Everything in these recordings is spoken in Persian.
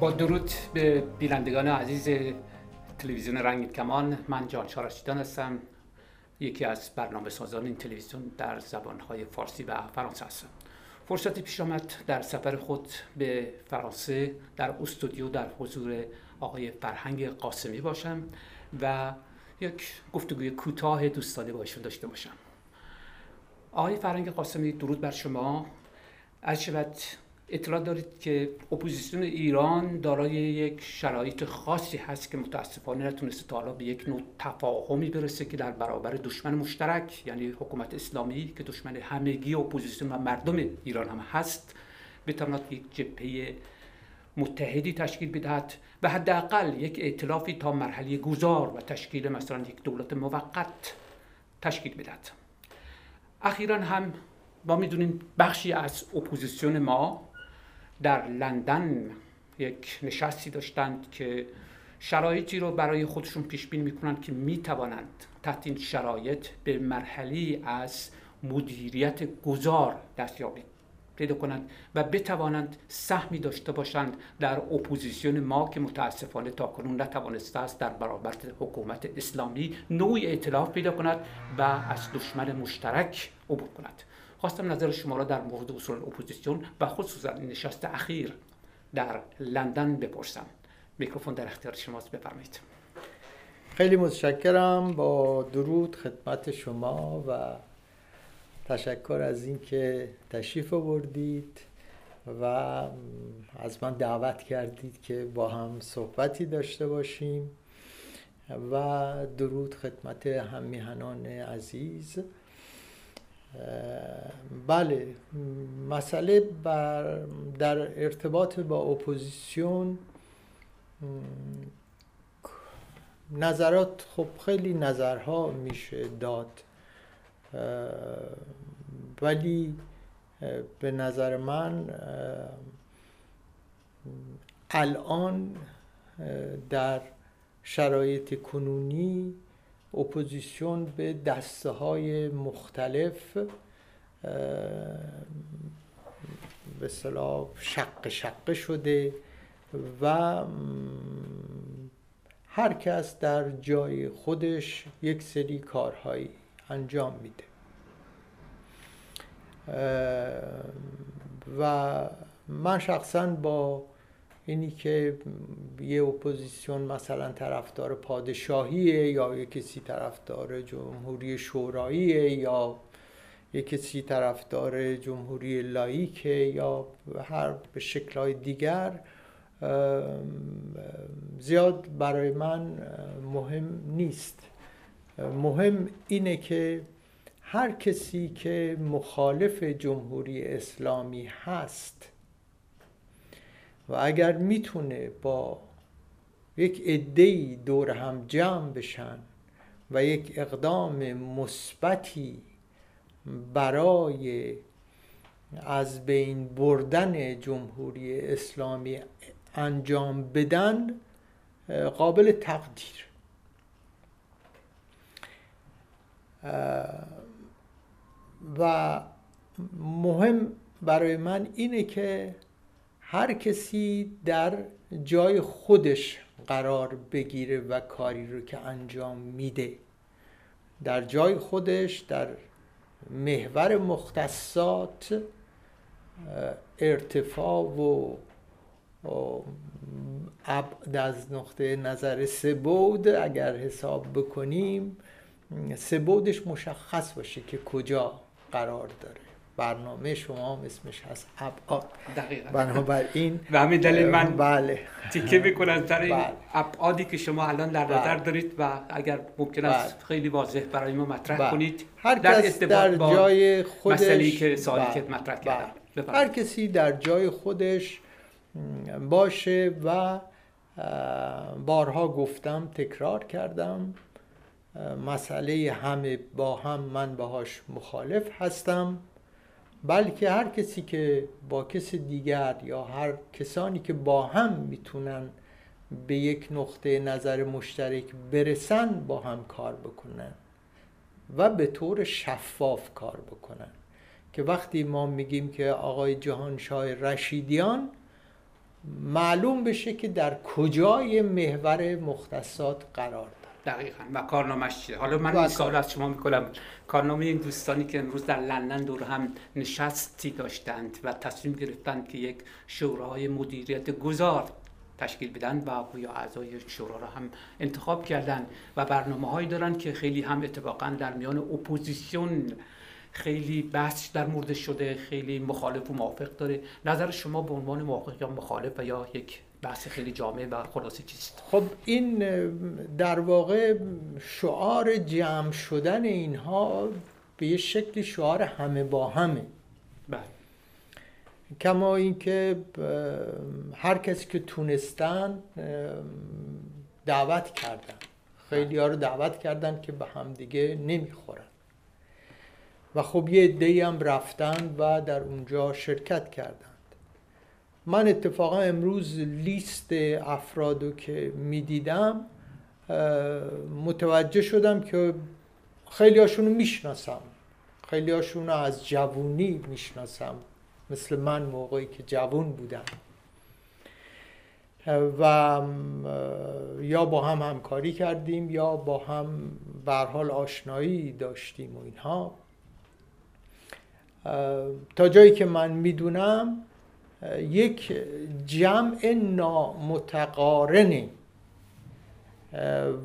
با درود به بینندگان عزیز تلویزیون رنگی کمان، من جهانشاه رشیدیان هستم، یکی از برنامه‌سازان این تلویزیون در زبان‌های فارسی و فرانسه هستم. فرصتی پیش آمد در سفر خود به فرانسه در استودیو در حضور آقای فرهنگ قاسمی باشم و یک گفتگوی کوتاه دوستانه با ایشون داشته باشم. آقای فرهنگ قاسمی، درود بر شما. عرض شود اطلاع دارید که اپوزیسیون ایران دارای یک شرایط خاصی هست که متاسفانه نتونسته تا حالا به یک نوع تفاهمی برسه که در برابر دشمن مشترک، یعنی حکومت اسلامی که دشمن همگی اپوزیسیون و مردم ایران هم هست، بتواند یک جبهه متحدی تشکیل بدهد و حداقل یک ائتلافی تا مرحله گذار و تشکیل مثلا یک دولت موقت تشکیل بدهد. اخیراً هم ما میدونیم بخشی از اپوزیسیون ما در لندن یک نشستی داشتند که شرایطی رو برای خودشون پیش بینی میکنند که میتوانند تحت این شرایط به مرحله از مدیریت گذار دستیابی پیدا کنند و بتوانند سهمی داشته باشند در اپوزیسیون ما که متاسفانه تاکنون نتوانسته است در برابر حکومت اسلامی نوعی ائتلاف پیدا کند و از دشمن مشترک عبور کند. خواستم نظر شما را در مورد اصول اپوزیسیون و خصوصا نشست اخیر در لندن بپرسم. میکروفون در اختیار شماست، بفرمایید. خیلی متشکرم. با درود خدمت شما و تشکر از اینکه تشریف آوردید و از من دعوت کردید که با هم صحبتی داشته باشیم و درود خدمت هم میهنان عزیز. بله، مسئله در ارتباط با اپوزیسیون، نظرات، خب خیلی نظرها میشه داد، ولی به نظر من الان در شرایط کنونی اپوزیسیون به دسته‌های مختلف به اصطلاح شق شده و هر کس در جای خودش یک سری کارهایی انجام میده و من شخصا با اینی که یه اپوزیسیون مثلا طرفدار پادشاهیه یا یه کسی طرفدار جمهوری شوراییه یا یه کسی طرفدار جمهوری لاییکه یا هر به شکل‌های دیگر، زیاد برای من مهم نیست. مهم اینه که هر کسی که مخالف جمهوری اسلامی هست و اگر میتونه با یک عده‌ای دور هم جمع بشن و یک اقدام مثبتی برای از بین بردن جمهوری اسلامی انجام بدن، قابل تقدیر. و مهم برای من اینه که هر کسی در جای خودش قرار بگیره و کاری رو که انجام میده در جای خودش، در محور مختصات، ارتفاع و ابعاد از نقطه نظر سه بعد اگر حساب بکنیم، سه بعدش مشخص باشه که کجا قرار داره. برنامه شما اسمش هست ابعاد، بنابراین و همین دلیل من تیکه میکنم سر این ابعادی که شما الان در نظر دارید و اگر ممکن است خیلی واضح برای ما مطرح کنید در استفاده با جای خودش مسئله‌ای که سوالت مطرح کردم. هر کسی در جای خودش باشه و بارها گفتم، تکرار کردم، مسئله همه با هم من باهاش مخالف هستم، بلکه هر کسی که با کس دیگر یا هر کسانی که با هم میتونن به یک نقطه نظر مشترک برسن با هم کار بکنن و به طور شفاف کار بکنن، که وقتی ما میگیم که آقای جهانشاه رشیدیان معلوم بشه که در کجای محور مختصات قرار داره. دقیقاً. و کارنامه‌اش چیه؟ حالا من این سوال از شما می‌کنم، کارنامه این دوستانی که امروز در لندن دور هم نشستی داشتند و تصمیم گرفتند که یک شورای مدیریت گذار تشکیل بدن و گویا اعضای شورا را هم انتخاب کردند و برنامه‌هایی دارند که خیلی هم اتفاقاً در میان اپوزیسیون خیلی بحث در مورد شده، خیلی مخالف و موافق داره. نظر شما به عنوان موافق یا مخالف و یا یک بحث خیلی جامع و خلاصه چیست؟ خب این در واقع شعار جمع شدن اینها به یه شکلی شعار همه با همه. بله. کما اینکه هر کسی که تونستن دعوت کردن، خیلی ها رو دعوت کردن که به همدیگه نمیخورن و خب یه عده‌ای هم رفتن و در اونجا شرکت کردند. من اتفاقا امروز لیست افرادو که میدیدم متوجه شدم که خیلی هاشونو میشناسم، خیلی هاشونو از جوونی میشناسم، مثل من موقعی که جوان بودم و یا با هم همکاری کردیم یا با هم به هر حال آشنایی داشتیم و اینها. تا جایی که من میدونم یک جمع نامتقارنه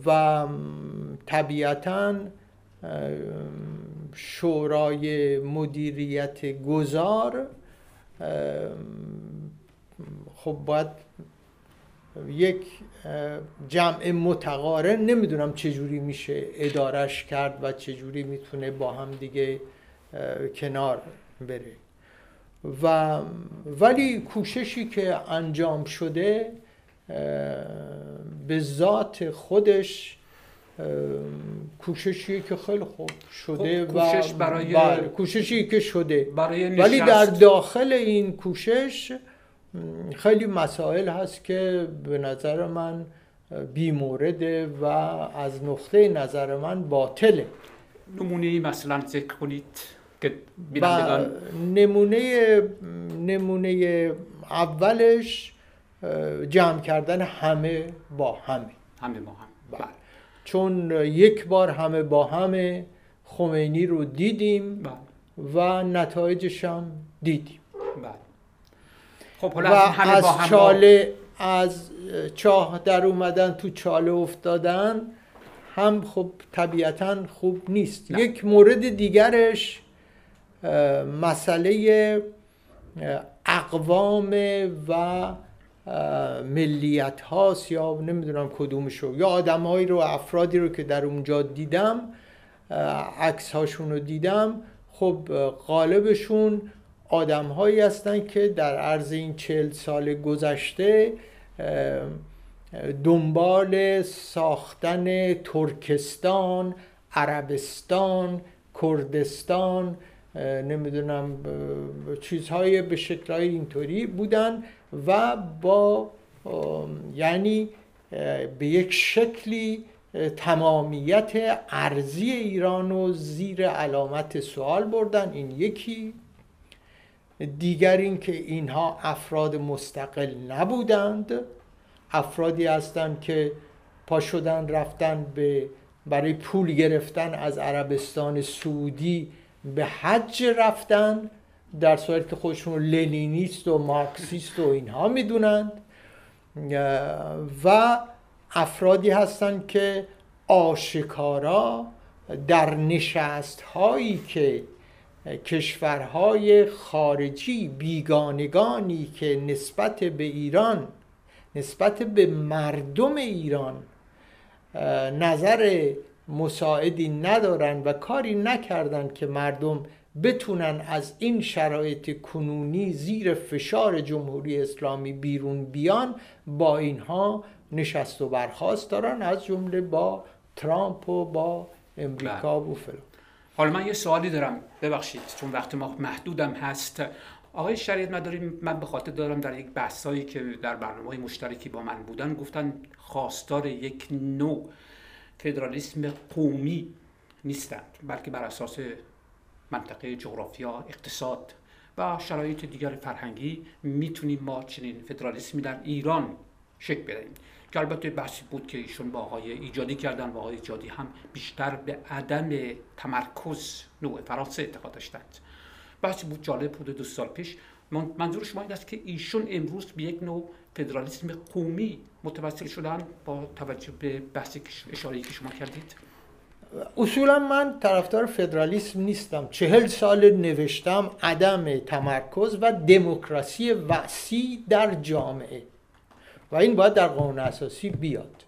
و طبیعتاً شورای مدیریت گذار خب باید یک جمع متقارن، نمیدونم چجوری میشه ادارش کرد و چجوری میتونه با هم دیگه کنار بره و ولی کوششی که انجام شده به ذات خودش کوششی که خیلی خوب شده خب، و کوشش برای کوششی که شده برای نشست. ولی در داخل این کوشش خیلی مسائل هست که به نظر من بی‌مورده و از نقطه نظر من باطله. نمونه‌ای مثلا ذکر کنید که بینندگان. نمونه اولش جمع کردن همه با همه. همه با همه. بله. چون یک بار همه با همه خمینی رو دیدیم و نتایجش هم دیدیم. بله. خب حالا همه با هم چاله از چاه در اومدن تو چاله افتادن هم خب طبیعتاً خوب نیست. نه. یک مورد دیگرش مسئله اقوام و ملیت هاست یا نمیدونم کدومشو یا آدم هایی رو افرادی رو که در اونجا دیدم عکس هاشون رو دیدم خب غالبشون آدم هایی هستن که در عرض این 40 سال گذشته دنبال ساختن ترکستان، عربستان، کردستان، نمیدونم چیزهای به شکلهای اینطوری بودن و با یعنی به یک شکلی تمامیت ارضی ایران رو زیر علامت سوال بردن. این یکی دیگر این که اینها افراد مستقل نبودند، افرادی هستند که پا شدن رفتن برای پول گرفتن از عربستان سعودی به حج رفتن در صورتی که خودشون لنینیست و مارکسیست و اینها میدونند و افرادی هستند که آشکارا در نشست هایی که کشورهای خارجی بیگانگانی که نسبت به ایران نسبت به مردم ایران نظر مساعدی ندارن و کاری نکردن که مردم بتونن از این شرایط کنونی زیر فشار جمهوری اسلامی بیرون بیان، با اینها نشست و برخاست دارن، از جمله با ترامپ و با امریکا و فلان. حالا من یه سوالی دارم، ببخشید چون وقت ما محدودم هست. آقای شریعت مداری، من به خاطر دارم در یک بحثایی که در برنامه‌های مشترکی با من بودن گفتن خواستار یک نوع فدرالیسم قومی نیستند، بلکه بر اساس منطقه جغرافیا، اقتصاد و شرایط دیگر فرهنگی میتونیم ما چنین فدرالیسمی در ایران شکل بدهیم که البته بحثی بود که ایشون با آقای ایجادی کردن و آقای ایجادی هم بیشتر به عدم تمرکز نوع فرانسه اعتقاد داشتند. بحثی بود جالب بود 2 سال پیش. منظور شما این است که ایشون امروز به یک نوع فدرالیسم قومی متوسل شدن با توجه به بحثی که اشاره‌ای که شما کردید؟ اصولا من طرفدار فدرالیسم نیستم. 40 سال نوشتم عدم تمرکز و دموکراسی وسیع در جامعه و این باید در قانون اساسی بیاد.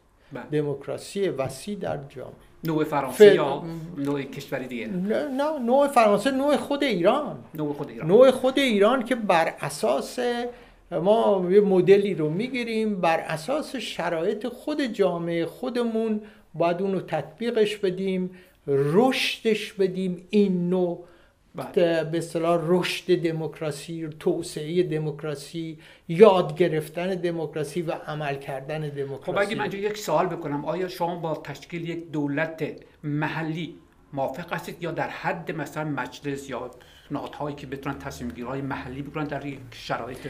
دموکراسی وسیع در جامعه. نوع فرانسه یا نوع کشور دیگه؟ نه، نوع فرانسه، نوع خود ایران. نوع خود ایران که بر اساس ما یه مدلی رو میگیریم، بر اساس شرایط خود جامعه خودمون باید اون رو تطبیقش بدیم، رشدش بدیم. این نوع به اصطلاح رشد دموکراسی، توسعه دموکراسی، یاد گرفتن دموکراسی و عمل کردن دموکراسی. خب اگه من یک سوال بکنم، آیا شما با تشکیل یک دولت محلی موافق هستید یا در حد مثلا مجلس یا نهادهایی که بتونن تصمیم گیرهای محلی بکنن در یک شرایط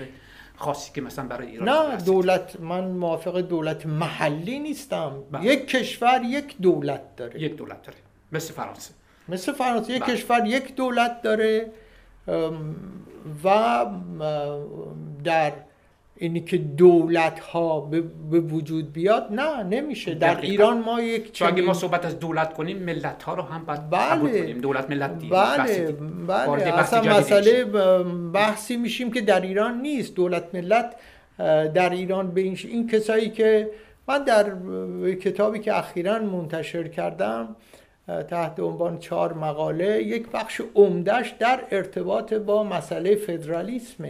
خاصی که مثلا برای ایران؟ نه، من موافق دولت محلی نیستم. یک کشور یک دولت داره. مثل فرانسه. یک کشور یک دولت داره و در اینکه دولت ها به وجود بیاد نه، نمیشه. در ایران ما یک چون اگه ما صحبت از دولت کنیم ملت ها رو هم قبول کنیم. دولت ملت دیگه. بله. اصلا مسئله بحثی میشیم که در ایران نیست. دولت ملت در ایران به این کسایی که من در کتابی که اخیراً منتشر کردم تحت عنوان 4 مقاله یک بخش عمده‌اش در ارتباط با مسئله فدرالیسم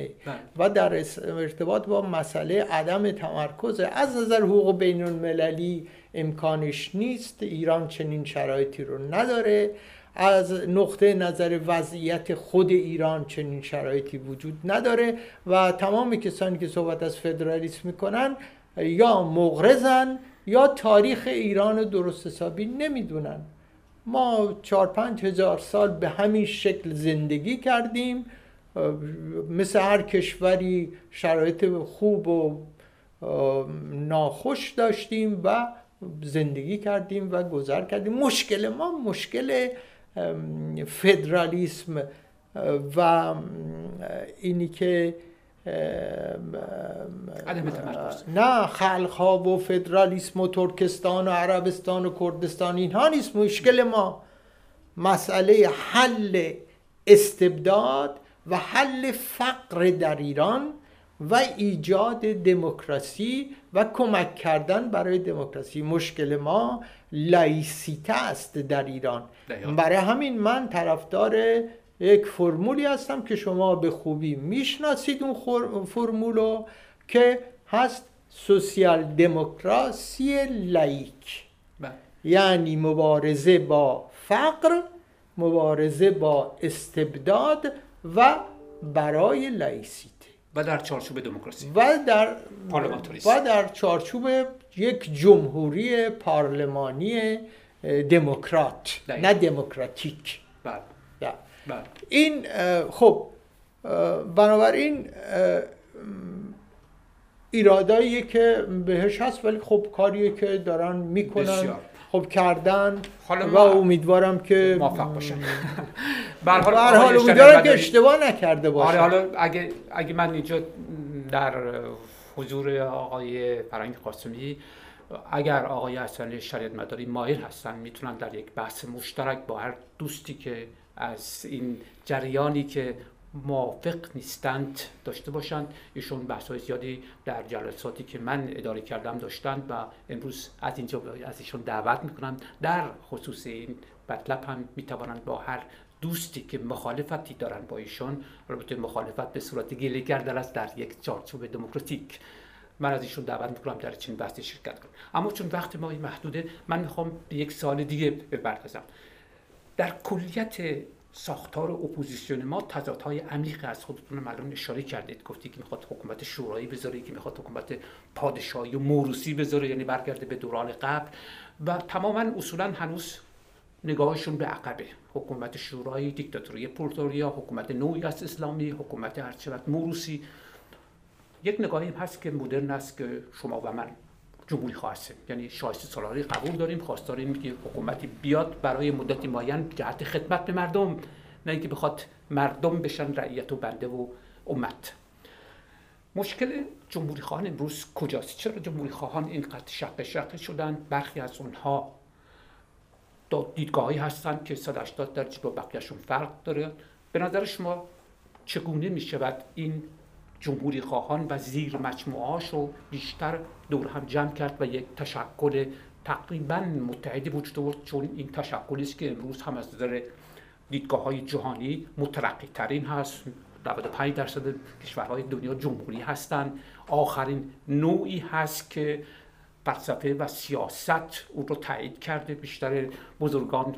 و در ارتباط با مسئله عدم تمرکز. از نظر حقوق بین المللی امکانش نیست، ایران چنین شرایطی رو نداره. از نقطه نظر وضعیت خود ایران چنین شرایطی وجود نداره و تمام کسانی که صحبت از فدرالیسم میکنن یا مغرضن یا تاریخ ایران رو درست حسابی نمیدونن. ما 4-5 هزار سال به همین شکل زندگی کردیم. مثل هر کشوری شرایط خوب و ناخوش داشتیم و زندگی کردیم و گذر کردیم. مشکل ما مشکل فدرالیسم و اینی که نه خلقها و فدرالیسم و ترکستان و عربستان و کردستان اینها نیست. مشکل ما مسئله حل استبداد و حل فقر در ایران و ایجاد دموکراسی و کمک کردن برای دموکراسی. مشکل ما لایسیته است در ایران. برای همین من طرفدار یک فرمولی هستم که شما به خوبی میشناسید اون فرمولو که هست سوسیال دموکراسی لایک. یعنی مبارزه با فقر، مبارزه با استبداد و برای لایسیته و در چارچوب دموکراسی و در چارچوب یک جمهوری پارلمانی دموکرات، نه دموکراتیک. بله. این خب بنابراین ایراداییه که بهش هست ولی خب کاریه که دارن میکنن، خب کردن و امیدوارم که موفق باشن. به هر حال امیدوارم که اشتباه نکرده باشن. حالا اگه من اینجا در حضور آقای فرهنگ قاسمی، اگر آقای اصلی شریعت مداری ماهر هستن میتونن در یک بحث مشترک با هر دوستی که از این جریانی که موافق نیستند داشته باشند. ایشون بحث‌های زیادی در جلساتی که من اداره کردم داشتند و امروز از اینجا از ایشون دعوت میکنم در خصوص این مطلب هم میتوانند با هر دوستی که مخالفتی دارند با ایشون، البته مخالفت به صورت گله‌گردل است، در یک چارچوب دموکراتیک من از ایشون دعوت میکنم در چنین بحثی شرکت کنند. اما چون وقت ما محدوده من میخوام یک سال دیگه بپردازم. در کلیت ساختار اپوزیسیون ما تضادهای عمیق از خودتون معلوم اشاره کردید. گفتی که میخواد حکومت شورایی بذاره، که میخواد حکومت پادشاهی و موروثی بذاره، یعنی برگرده به دوران قبل و تماما اصولا هنوز نگاهشون به عقبه، حکومت شورای، دیکتاتوری پرتوریا، حکومت نوعی از اسلامی، حکومت هرچند موروثی. یک نگاهی هست که مدرن است که شما و من جمهوری خواستیم، یعنی شایسته سالاری قبول داریم، خواستار این که حکومتی بیاد برای مدتی معین جهت خدمت به مردم، نه اینکه بخواد مردم بشن رعیت و بنده و امت. مشکل جمهوری خواهان امروز کجاست؟ چرا جمهوری خواهان اینقدر شقه شدن؟ برخی از اونها دیدگاهی هستند که 180 درجه با بقیه‌شون فرق داره. به نظر شما چگونه میشود این جمهوری خواهان و زیر مجموعه‌اشو بیشتر دور هم جمع کرد و یک تشکل تقریباً متحدی وجود آورد؟ چون این تشکلی است که امروز هم از نظر دیدگاه‌های جهانی مترقی ترین هست. 95% کشورهای دنیا جمهوری هستند. آخرین نوعی هست که فلسفه و سیاست اون رو تایید کرده. بیشتر بزرگان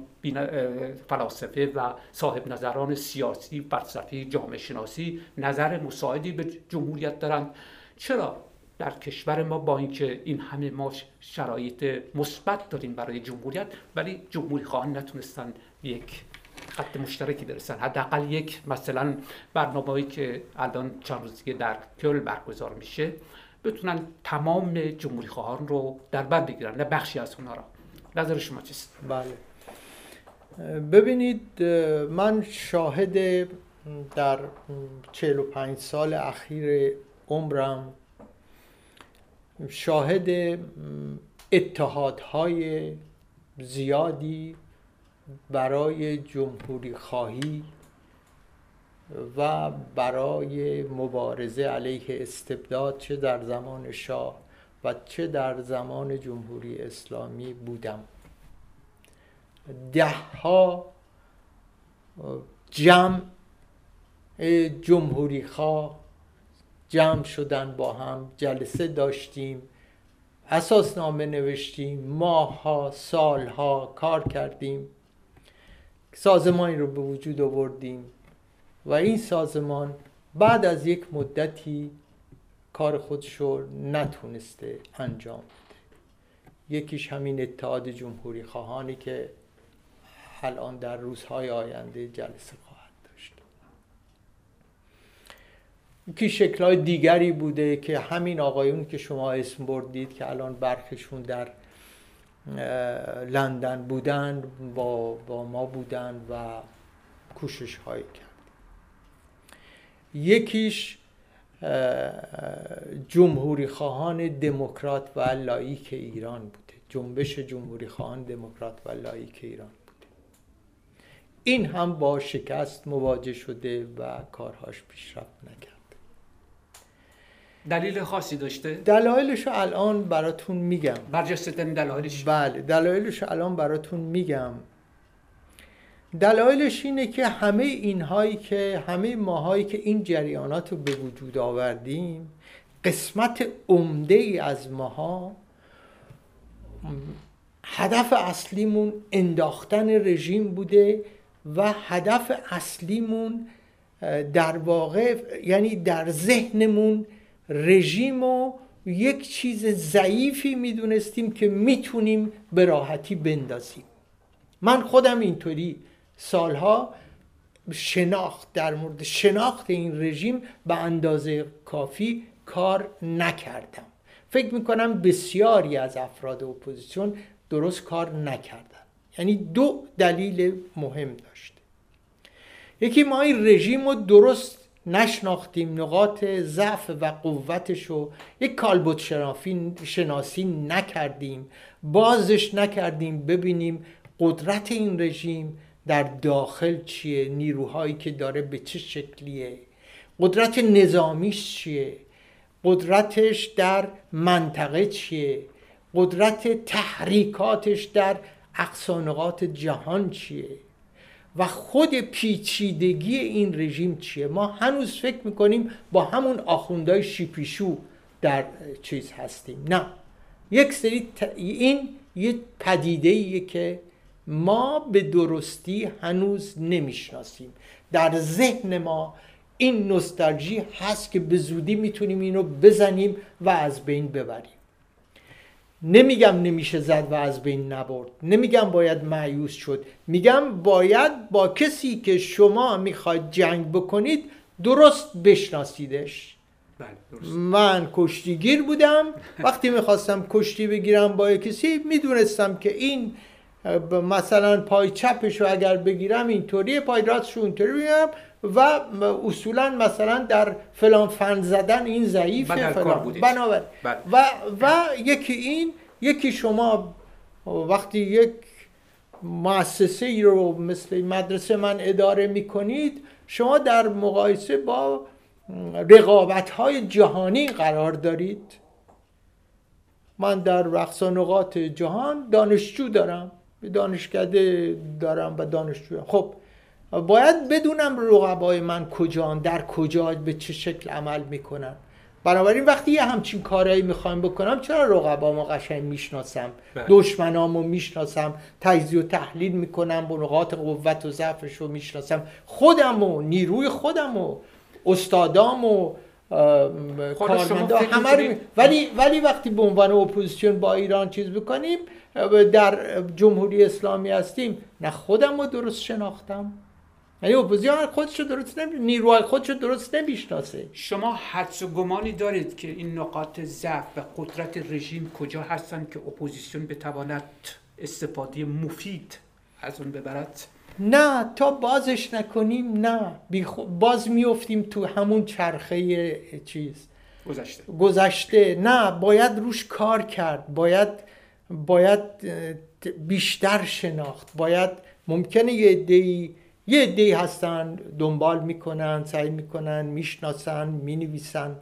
فلاسفه و صاحب نظران سیاسی، فلسفی، جامعه شناسی نظر مساعدی به جمهوریت دارند. چرا در کشور ما با اینکه این همه ما شرایط مثبت داریم برای جمهوریت، ولی جمهوری خواهان نتونستن یک خط مشترکی برسن؟ حداقل یک مثلا برنامه‌ای که الان چند روز دیگه در کل برگزار میشه بتونن تمام جمهوری خواهان رو در بر بگیرن، نه بخشی از اونها را. نظر شما چیست؟ بله. ببینید، من شاهد در 45 سال اخیر عمرم شاهد اتحادهای زیادی برای جمهوری خواهی و برای مبارزه علیه استبداد چه در زمان شاه و چه در زمان جمهوری اسلامی بودم. دهها جمع جمهوری خواه جمع شدن، با هم جلسه داشتیم، اساسنامه نوشتیم، ماهها، سالها کار کردیم، سازمانی رو به وجود آوردیم و این سازمان بعد از یک مدتی کار خودش رو نتونسته انجام بده. یکیش همین اتحاد جمهوری خواهانی که الان در روزهای آینده جلسه خواهد داشت. یکی شکل‌های دیگری بوده که همین آقایون که شما اسم بردید که الان برخشون در لندن بودن با ما بودن و کوشش هایی کرد. یکیش جمهوری خواهان دموکرات و لایک ایران بوده، جنبش جمهوری خواهان دموکرات و لایک ایران بوده. این هم با شکست مواجه شده و کارهاش پیشرفت نکرد. دلیل خاصی داشته؟ دلایلش الان براتون میگم. برجسته ترین دلایلش؟ بله، دلایلش الان براتون میگم. دلایلش اینه که همه ماهایی که این جریانات رو به وجود آوردیم، قسمت عمده ای از ماها هدف اصلیمون انداختن رژیم بوده و هدف اصلیمون در واقع، یعنی در ذهنمون رژیم رو یک چیز ضعیفی میدونستیم که میتونیم به راحتی بندازیم. من خودم اینطوری سالها در مورد شناخت این رژیم به اندازه کافی کار نکردم. فکر میکنم بسیاری از افراد اپوزیسیون درست کار نکردن. یعنی دو دلیل مهم داشت. یکی، ما این رژیم رو درست نشناختیم، نقاط ضعف و قوتش رو یک کالبد شناسی نکردیم، بازش نکردیم ببینیم قدرت این رژیم در داخل چیه، نیروهایی که داره به چه شکلیه، قدرت نظامیش چیه، قدرتش در منطقه چیه، قدرت تحریکاتش در اقصانقاط جهان چیه و خود پیچیدگی این رژیم چیه. ما هنوز فکر میکنیم با همون آخوندهای شیپیشو در چیز هستیم. نه، یک سری این یه پدیده‌ایه که ما به درستی هنوز نمیشناسیم. در ذهن ما این نوستالژی هست که به زودی میتونیم اینو بزنیم و از بین ببریم. نمیگم نمیشه زد و از بین نبرد، نمیگم باید مایوس شد، میگم باید با کسی که شما میخواید جنگ بکنید درست بشناسیدش. بله درست. من کشتیگیر بودم، وقتی میخواستم کشتی بگیرم با کسی میدونستم که این مثلا پای چپش رو اگر بگیرم اینطوری، پای راستش رو اونطوری بگیرم و اصولا مثلا در فلان فن زدن این ضعیفه فلان. بنابراین و یکی این، یکی شما وقتی یک مؤسسه ای رو مثل مدرسه من اداره میکنید، شما در مقایسه با رقابت‌های جهانی قرار دارید. من در اقصا نقاط جهان دانشجو دارم، دانشکده دارم و دانشجو. خب باید بدونم رقبای من کجان، در کجا، به چه شکل عمل میکنن. بنابراین وقتی یه همچین کارایی میخوایم بکنم، چرا رقبامو قشنگ میشناسم، دشمنامو میشناسم، تجزیه و تحلیل میکنم، نقاط قوت و ضعفشو میشناسم، خودمو، نیروی خودمو، استادامو، کارمندا، همه رو. ولی وقتی به عنوان اپوزیسیون با ایران چیز بکنیم، در جمهوری اسلامی هستیم، نه خودمو درست شناختم، یعنی اپوزیسیون خودشو درست نمی‌شناسه، نیروهای خودشو درست نمی‌شناسه. شما حدس و گمانی دارید که این نقاط ضعف و قدرت رژیم کجا هستن که اپوزیسیون بتواند استفاده مفید از اون ببرد؟ نه، تا بازش نکنیم نه، باز میافتیم تو همون چرخه چیز گذشته. نه، باید روش کار کرد، باید بیشتر شناخت. باید ممکنه یه عده‌ای هستن دنبال میکنن، سعی میکنن، میشناسن، مینویسن،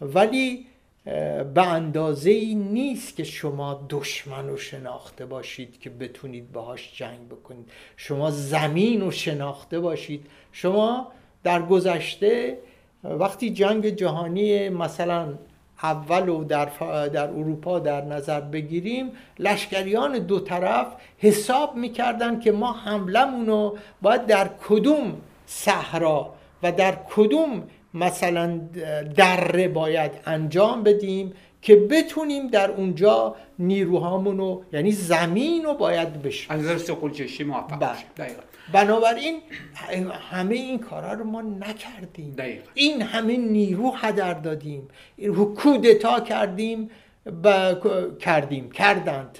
ولی به اندازه‌ای نیست که شما دشمن رو شناخته باشید که بتونید باهاش جنگ بکنید. شما زمین رو شناخته باشید. شما در گذشته وقتی جنگ جهانی مثلا اول و در اروپا در نظر بگیریم، لشکریان دو طرف حساب میکردن که ما حملمون رو باید در کدوم صحرا و در کدوم مثلا دره باید انجام بدیم که بتونیم در اونجا نیروهامونو، یعنی زمین رو باید بشیم از نظر سقل جشی موفق بشیم. بنابراین همه این کارا رو ما نکردیم. دقیقا. این همه نیرو هدر دادیم، کودتا کردیم، کردند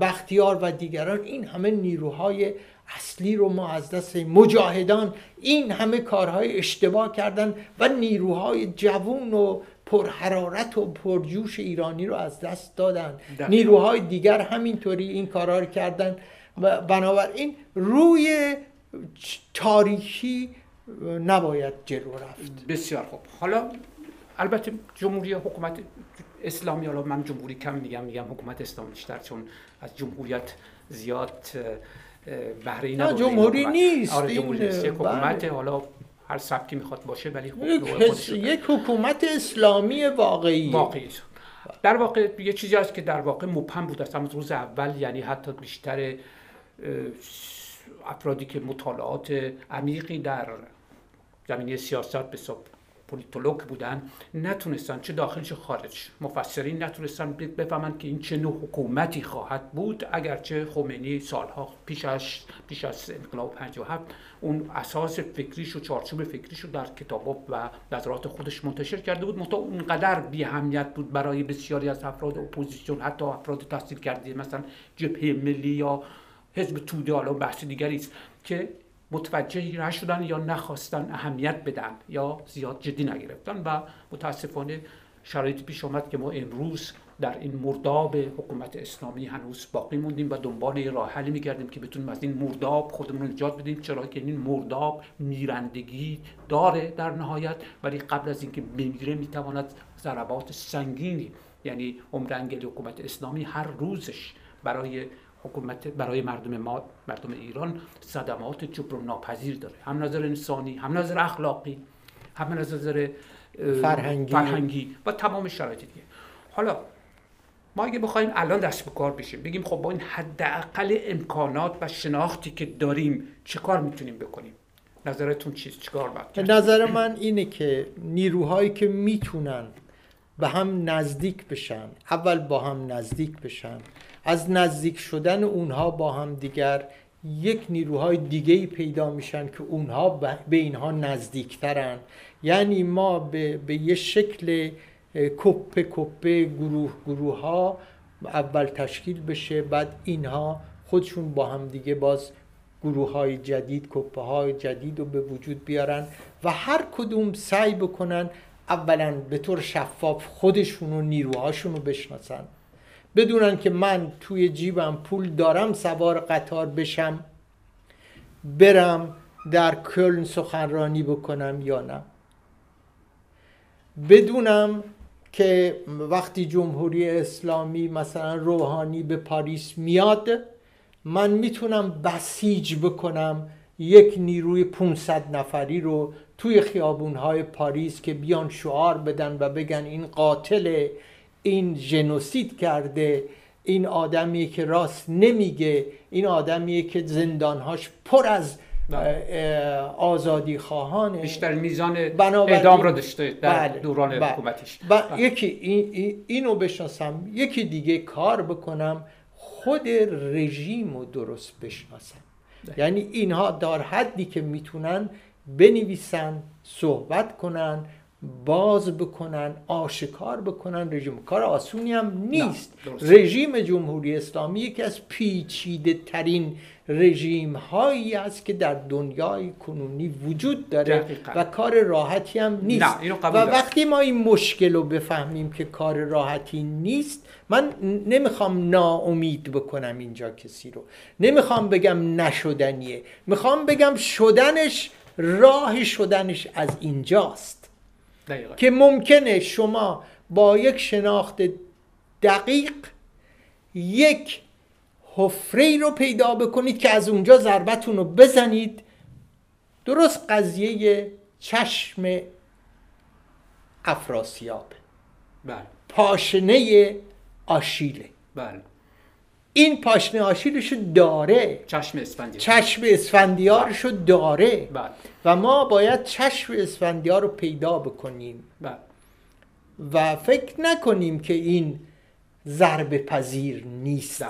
بختیار و دیگران. این همه نیروهای اصلی رو ما از دست، مجاهدان این همه کارهای اشتباه کردن و نیروهای جوان و پرحرارت و پرجوش ایرانی رو از دست دادن. نیروهای دیگر همینطوری این کارها رو کردن. و بنابراین روی تاریخی نباید جلو رفت. بسیار خوب. حالا البته جمهوری حکومت اسلامی، حالا من جمهوری کم میگم حکومت اسلامی بیشتر، چون از جمهوریت زیاد بهره‌ای نبوده. جمهوری نیست. آره جمهوری نیست، یک حکومت، حالا هر سبکی میخواد باشه، ولی یک حکومت اسلامی واقعی. در واقع یه چیزی هست که در واقع مبهم بود از روز اول، یعنی حتی بیشتر افرادی که مطالعات عمیقی در زمینه سیاست به حساب پولیتولوگ بودن نتونستن، چه داخل چه خارج، مفسرین نتونستن بفهمن که این چه نوع حکومتی خواهد بود، اگرچه خمینی سالها پیش از انقلاب 57 اون اساس فکریش و چارچوب فکریش رو در کتاب‌ها و نظرات خودش منتشر کرده بود، منتها اونقدر بی‌اهمیت بود برای بسیاری از افراد اپوزیسیون، حتی افراد تحصیل کرده مثلا جبهه ملی یا حزب توده، حالا بحث دیگری است که متوجه نشدن یا نخواستن اهمیت بدن یا زیاد جدی نگرفتن و متاسفانه شرایط پیش آمد که ما امروز در این مرداب حکومت اسلامی هنوز باقی موندیم و دنبال یه راه حلی می‌گردیم که بتونیم از این مرداب خودمون رو نجات بدیم، چرا که این مرداب میرندگی داره در نهایت، ولی قبل از اینکه بمیره میتواند ضربات سنگینی، یعنی عمرانگیزی حکومت اسلامی هر روزش برای مردم ما، مردم ایران، صدمات جبران ناپذیر داره، هم نظر انسانی، هم نظر اخلاقی، هم نظر فرهنگی و تمام شرایط دیگه. حالا ما اگه بخوایم الان دست به کار بشیم، بگیم خب با این حداقل امکانات و شناختی که داریم چه کار میتونیم بکنیم، نظرتون چیست؟ چه کار باید کرد؟ نظر من اینه که نیروهایی که میتونن به هم نزدیک بشن، اول با هم نزدیک بشن، از نزدیک شدن اونها با هم دیگر یک نیروهای دیگه‌ای پیدا میشن که اونها به اینها نزدیکترن. یعنی ما به یه شکل کپه گروه ها اول تشکیل بشه، بعد اینها خودشون با هم دیگه باز گروه های جدید، کپه های جدید رو به وجود بیارن و هر کدوم سعی بکنن اولا به طور شفاف خودشون و نیروهاشون رو بشناسن، بدونن که من توی جیبم پول دارم سوار قطار بشم برم در کلن سخنرانی بکنم یا نه، بدونم که وقتی جمهوری اسلامی مثلا روحانی به پاریس میاد من میتونم بسیج بکنم یک نیروی 500 نفری رو توی خیابونهای پاریس که بیان شعار بدن و بگن این قاتله، این ژنوسید کرده، این آدمیه که راست نمیگه، این آدمیه که زندانهاش پر از آزادی خواهانه. بیشتر میزان اعدام را داشته در دوران حکومتش. یکی اینو بشناسم، یکی دیگه کار بکنم خود رژیم رو درست بشناسم. یعنی اینها در حدی که میتونن بنویسن، صحبت کنن، باز بکنن، آشکار بکنن رژیم. کار آسونی هم نیست. رژیم جمهوری اسلامی یکی از پیچیده ترین رژیم هایی است که در دنیای کنونی وجود داره. دقیقا. و کار راحتی هم نیست. و وقتی ما این مشکل رو بفهمیم که کار راحتی نیست، من نمیخوام ناامید بکنم اینجا کسی رو، نمیخوام بگم نشدنیه، میخوام بگم شدنش، راه شدنش از اینجاست. دقیقا. که ممکنه شما با یک شناخت دقیق یک حفره رو پیدا بکنید که از اونجا ضربتون رو بزنید. درست قضیه چشم افراسیابه، بله. پاشنه آشیله، بله. این پاشنه آشیلشو داره، چشم اسفندیارشو داره، بله. و ما باید چشم اسفندیار رو پیدا بکنیم، بله. و فکر نکنیم که این ضربه پذیر نیست.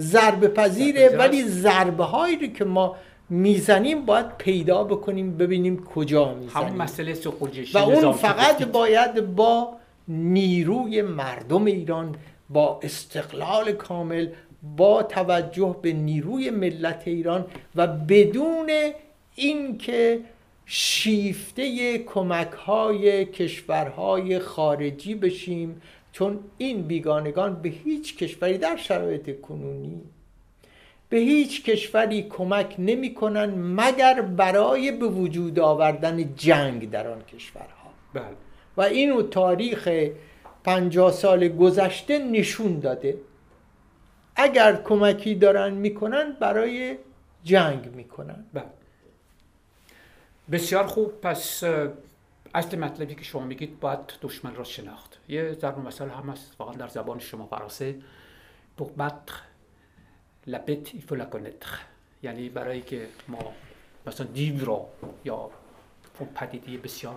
ضربه پذیره، ولی ضربه هایی که ما میزنیم باید پیدا بکنیم، ببینیم کجا میزنیم. مسئله و اون فقط باید با نیروی مردم ایران، با استقلال کامل، با توجه به نیروی ملت ایران و بدون اینکه شیفته کمک‌های کشورهای خارجی بشیم، چون این بیگانگان به هیچ کشوری در شرایط کنونی به هیچ کشوری کمک نمی‌کنن مگر برای به وجود آوردن جنگ در آن کشورها. بله. و اینو تاریخ 50 سال گذشته نشون داده. اگر کمکی دارن میکنن برای جنگ میکنن. بله. بسیار خوب. پس اصل مطلبی که شما میگید باید دشمن را شناخت. یه ضرب مثل هم هست واقعا در زبان شما فرانسه، pour battre la bête il faut la connaître. یعنی برای که ما مثلا دیو را یا پدیده بسیار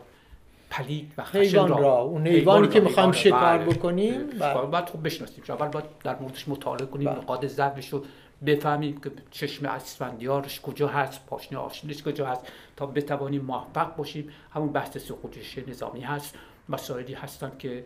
پلید و خشن را، اون حیوانی که میخوام شکار بکنیم باید خوب بشناسیم. اول باید در موردش مطالعه کنیم، نقاط ضعفش رو بفهمیم که چشم اسفندیارش کجا هست، پاشنه آشیلش کجا هست، تا بتوانیم موفق باشیم. همون بحث سقوطش نظامی هست، مسائلی هستن که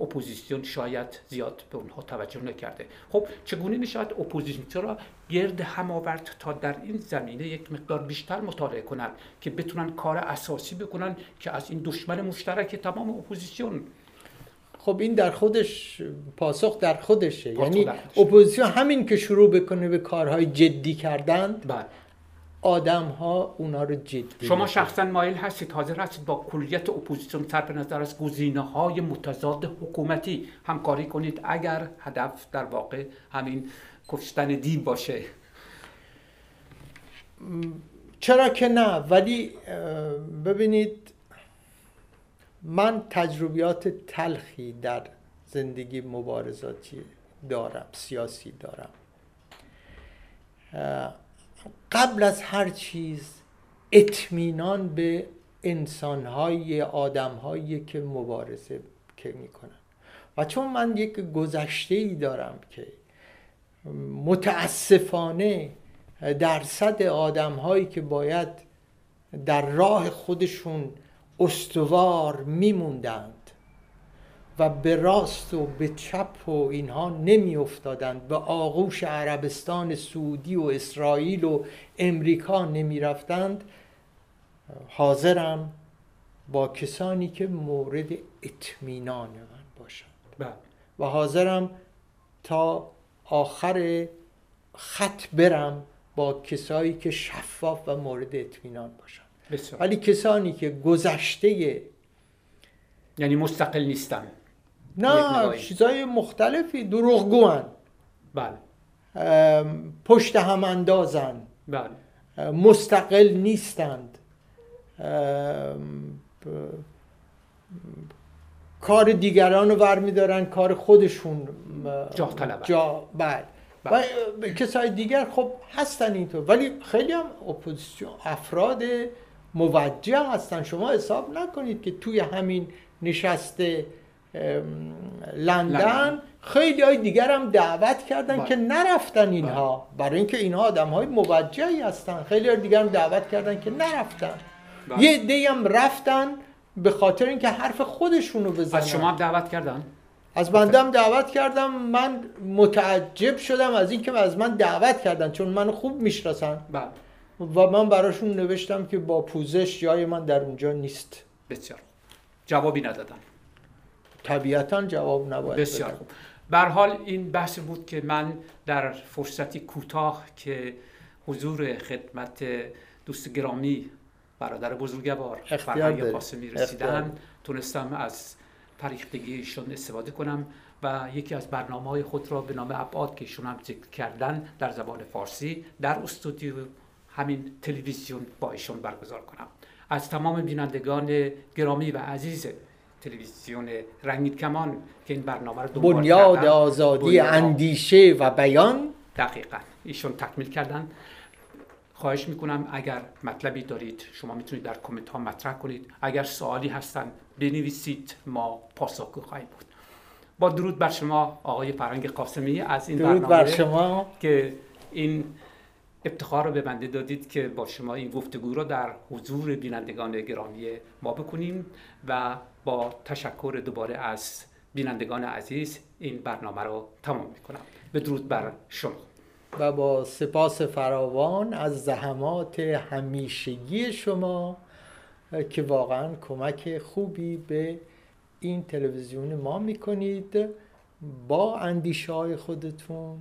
اپوزیسیون شاید زیاد به اونها توجه نکرده. خب چگونه میشود اپوزیسیون را گرد هم آورد تا در این زمینه یک مقدار بیشتر مطالعه کنند که بتونن کار اساسی بکنن که از این دشمن مشترک تمام اپوزیسیون؟ خب این در خودش پاسخ در خودشه. یعنی اپوزیسیون همین که شروع بکنه به کارهای جدی کردن، بله، آدم ها اونا رو جدی. شما شخصا مایل هستید، حاضر هستید با کلیت اپوزیسیون صرف نظر از گزینه‌های متضاد حکومتی همکاری کنید اگر هدف در واقع همین کشتن دیو باشه؟ چرا که نه. ولی ببینید، من تجربیات تلخی در زندگی مبارزاتی دارم، سیاسی دارم. قبل از هر چیز اطمینان به انسان‌های، آدم‌هایی که مبارزه می‌کنن. و چون من یک گذشته‌ای دارم که متاسفانه درصد آدم‌هایی که باید در راه خودشون استوار می‌موندند و به راست و به چپ و اینها نمی‌افتادند، به آغوش عربستان سعودی و اسرائیل و امریکا نمی‌رفتند، حاضرم با کسانی که مورد اطمینان من باشند و حاضرم تا آخر خط برم با کسایی که شفاف و مورد اطمینان باشند. ولی کسانی که گذشته، یعنی مستقل نیستن، نه، چیزای مختلفی، دروغگوان، بله، پشت هم اندازن، بله، مستقل نیستند، کار دیگران رو برمیدارن، کار خودشون جا طلبن، بله. و کسای دیگر خب هستن اینطور، ولی خیلی هم اپوزیسیون، افراد موجه هستن. شما حساب نکنید که توی همین نشست لندن خیلی های دیگر هم دعوت کردن که نرفتن اینها، برای اینکه اینها آدم های موجهی هستن. خیلی های دیگر هم دعوت کردن که نرفتن، یه عده‌ای هم رفتن به خاطر اینکه حرف خودشون رو بزنن. از شما هم دعوت کردن؟ از بنده هم دعوت کردم. من متعجب شدم از اینکه از من دعوت کردن، چون من خوب میشناسن و من براشون نوشتم که با پوزش جای من در اونجا نیست. بسیار جوابی ندادن. طبیعتا جواب نباید. بسیار خوب. به هر حال این بحث بود که من در فرصتی کوتاه که حضور خدمت دوست گرامی برادر بزرگوار فرهنگ قاسمی رسیدم، تونستم از پریختگی ایشون استفاده کنم و یکی از برنامه‌های خود را به نام ابعاد که ایشون هم ذکر کردن در زبان فارسی در استودیو همین تلویزیون با ایشون برگزار کنم. از تمام بینندگان گرامی و عزیز تلویزیون رنگی کمان که این برنامه را دنبال کردن، بنیاد آزادی اندیشه و بیان، دقیقاً ایشون تکمیل کردن، خواهش میکنم اگر مطلبی دارید شما میتونید در کامنت ها مطرح کنید، اگر سوالی هستن بنویسید، ما پاسخگو خواهیم بود. با درود بر شما آقای فرهنگ قاسمی، از این برنامه بر شما که این افتخار رو به بنده دادید که با شما این گفتگو رو در حضور بینندگان گرامی ما بکنیم و با تشکر دوباره از بینندگان عزیز این برنامه رو تمام میکنم. به درود بر شما و با سپاس فراوان از زحمات همیشگی شما که واقعا کمک خوبی به این تلویزیون ما میکنید با اندیشه های خودتون،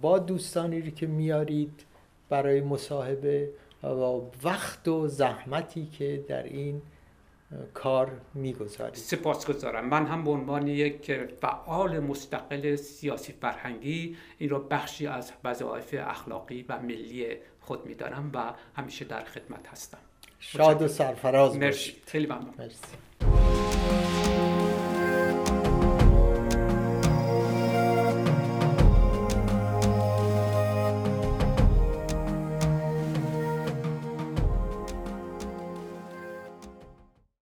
با دوستانی که میارید برای مصاحبه و وقت و زحمتی که در این کار میگذارید. سپاسگزارم. من هم به عنوان یک فعال مستقل سیاسی فرهنگی این را بخشی از وظایف اخلاقی و ملی خود میدانم و همیشه در خدمت هستم. شاد و سرفراز باشید. خیلی ممنون. مرسی.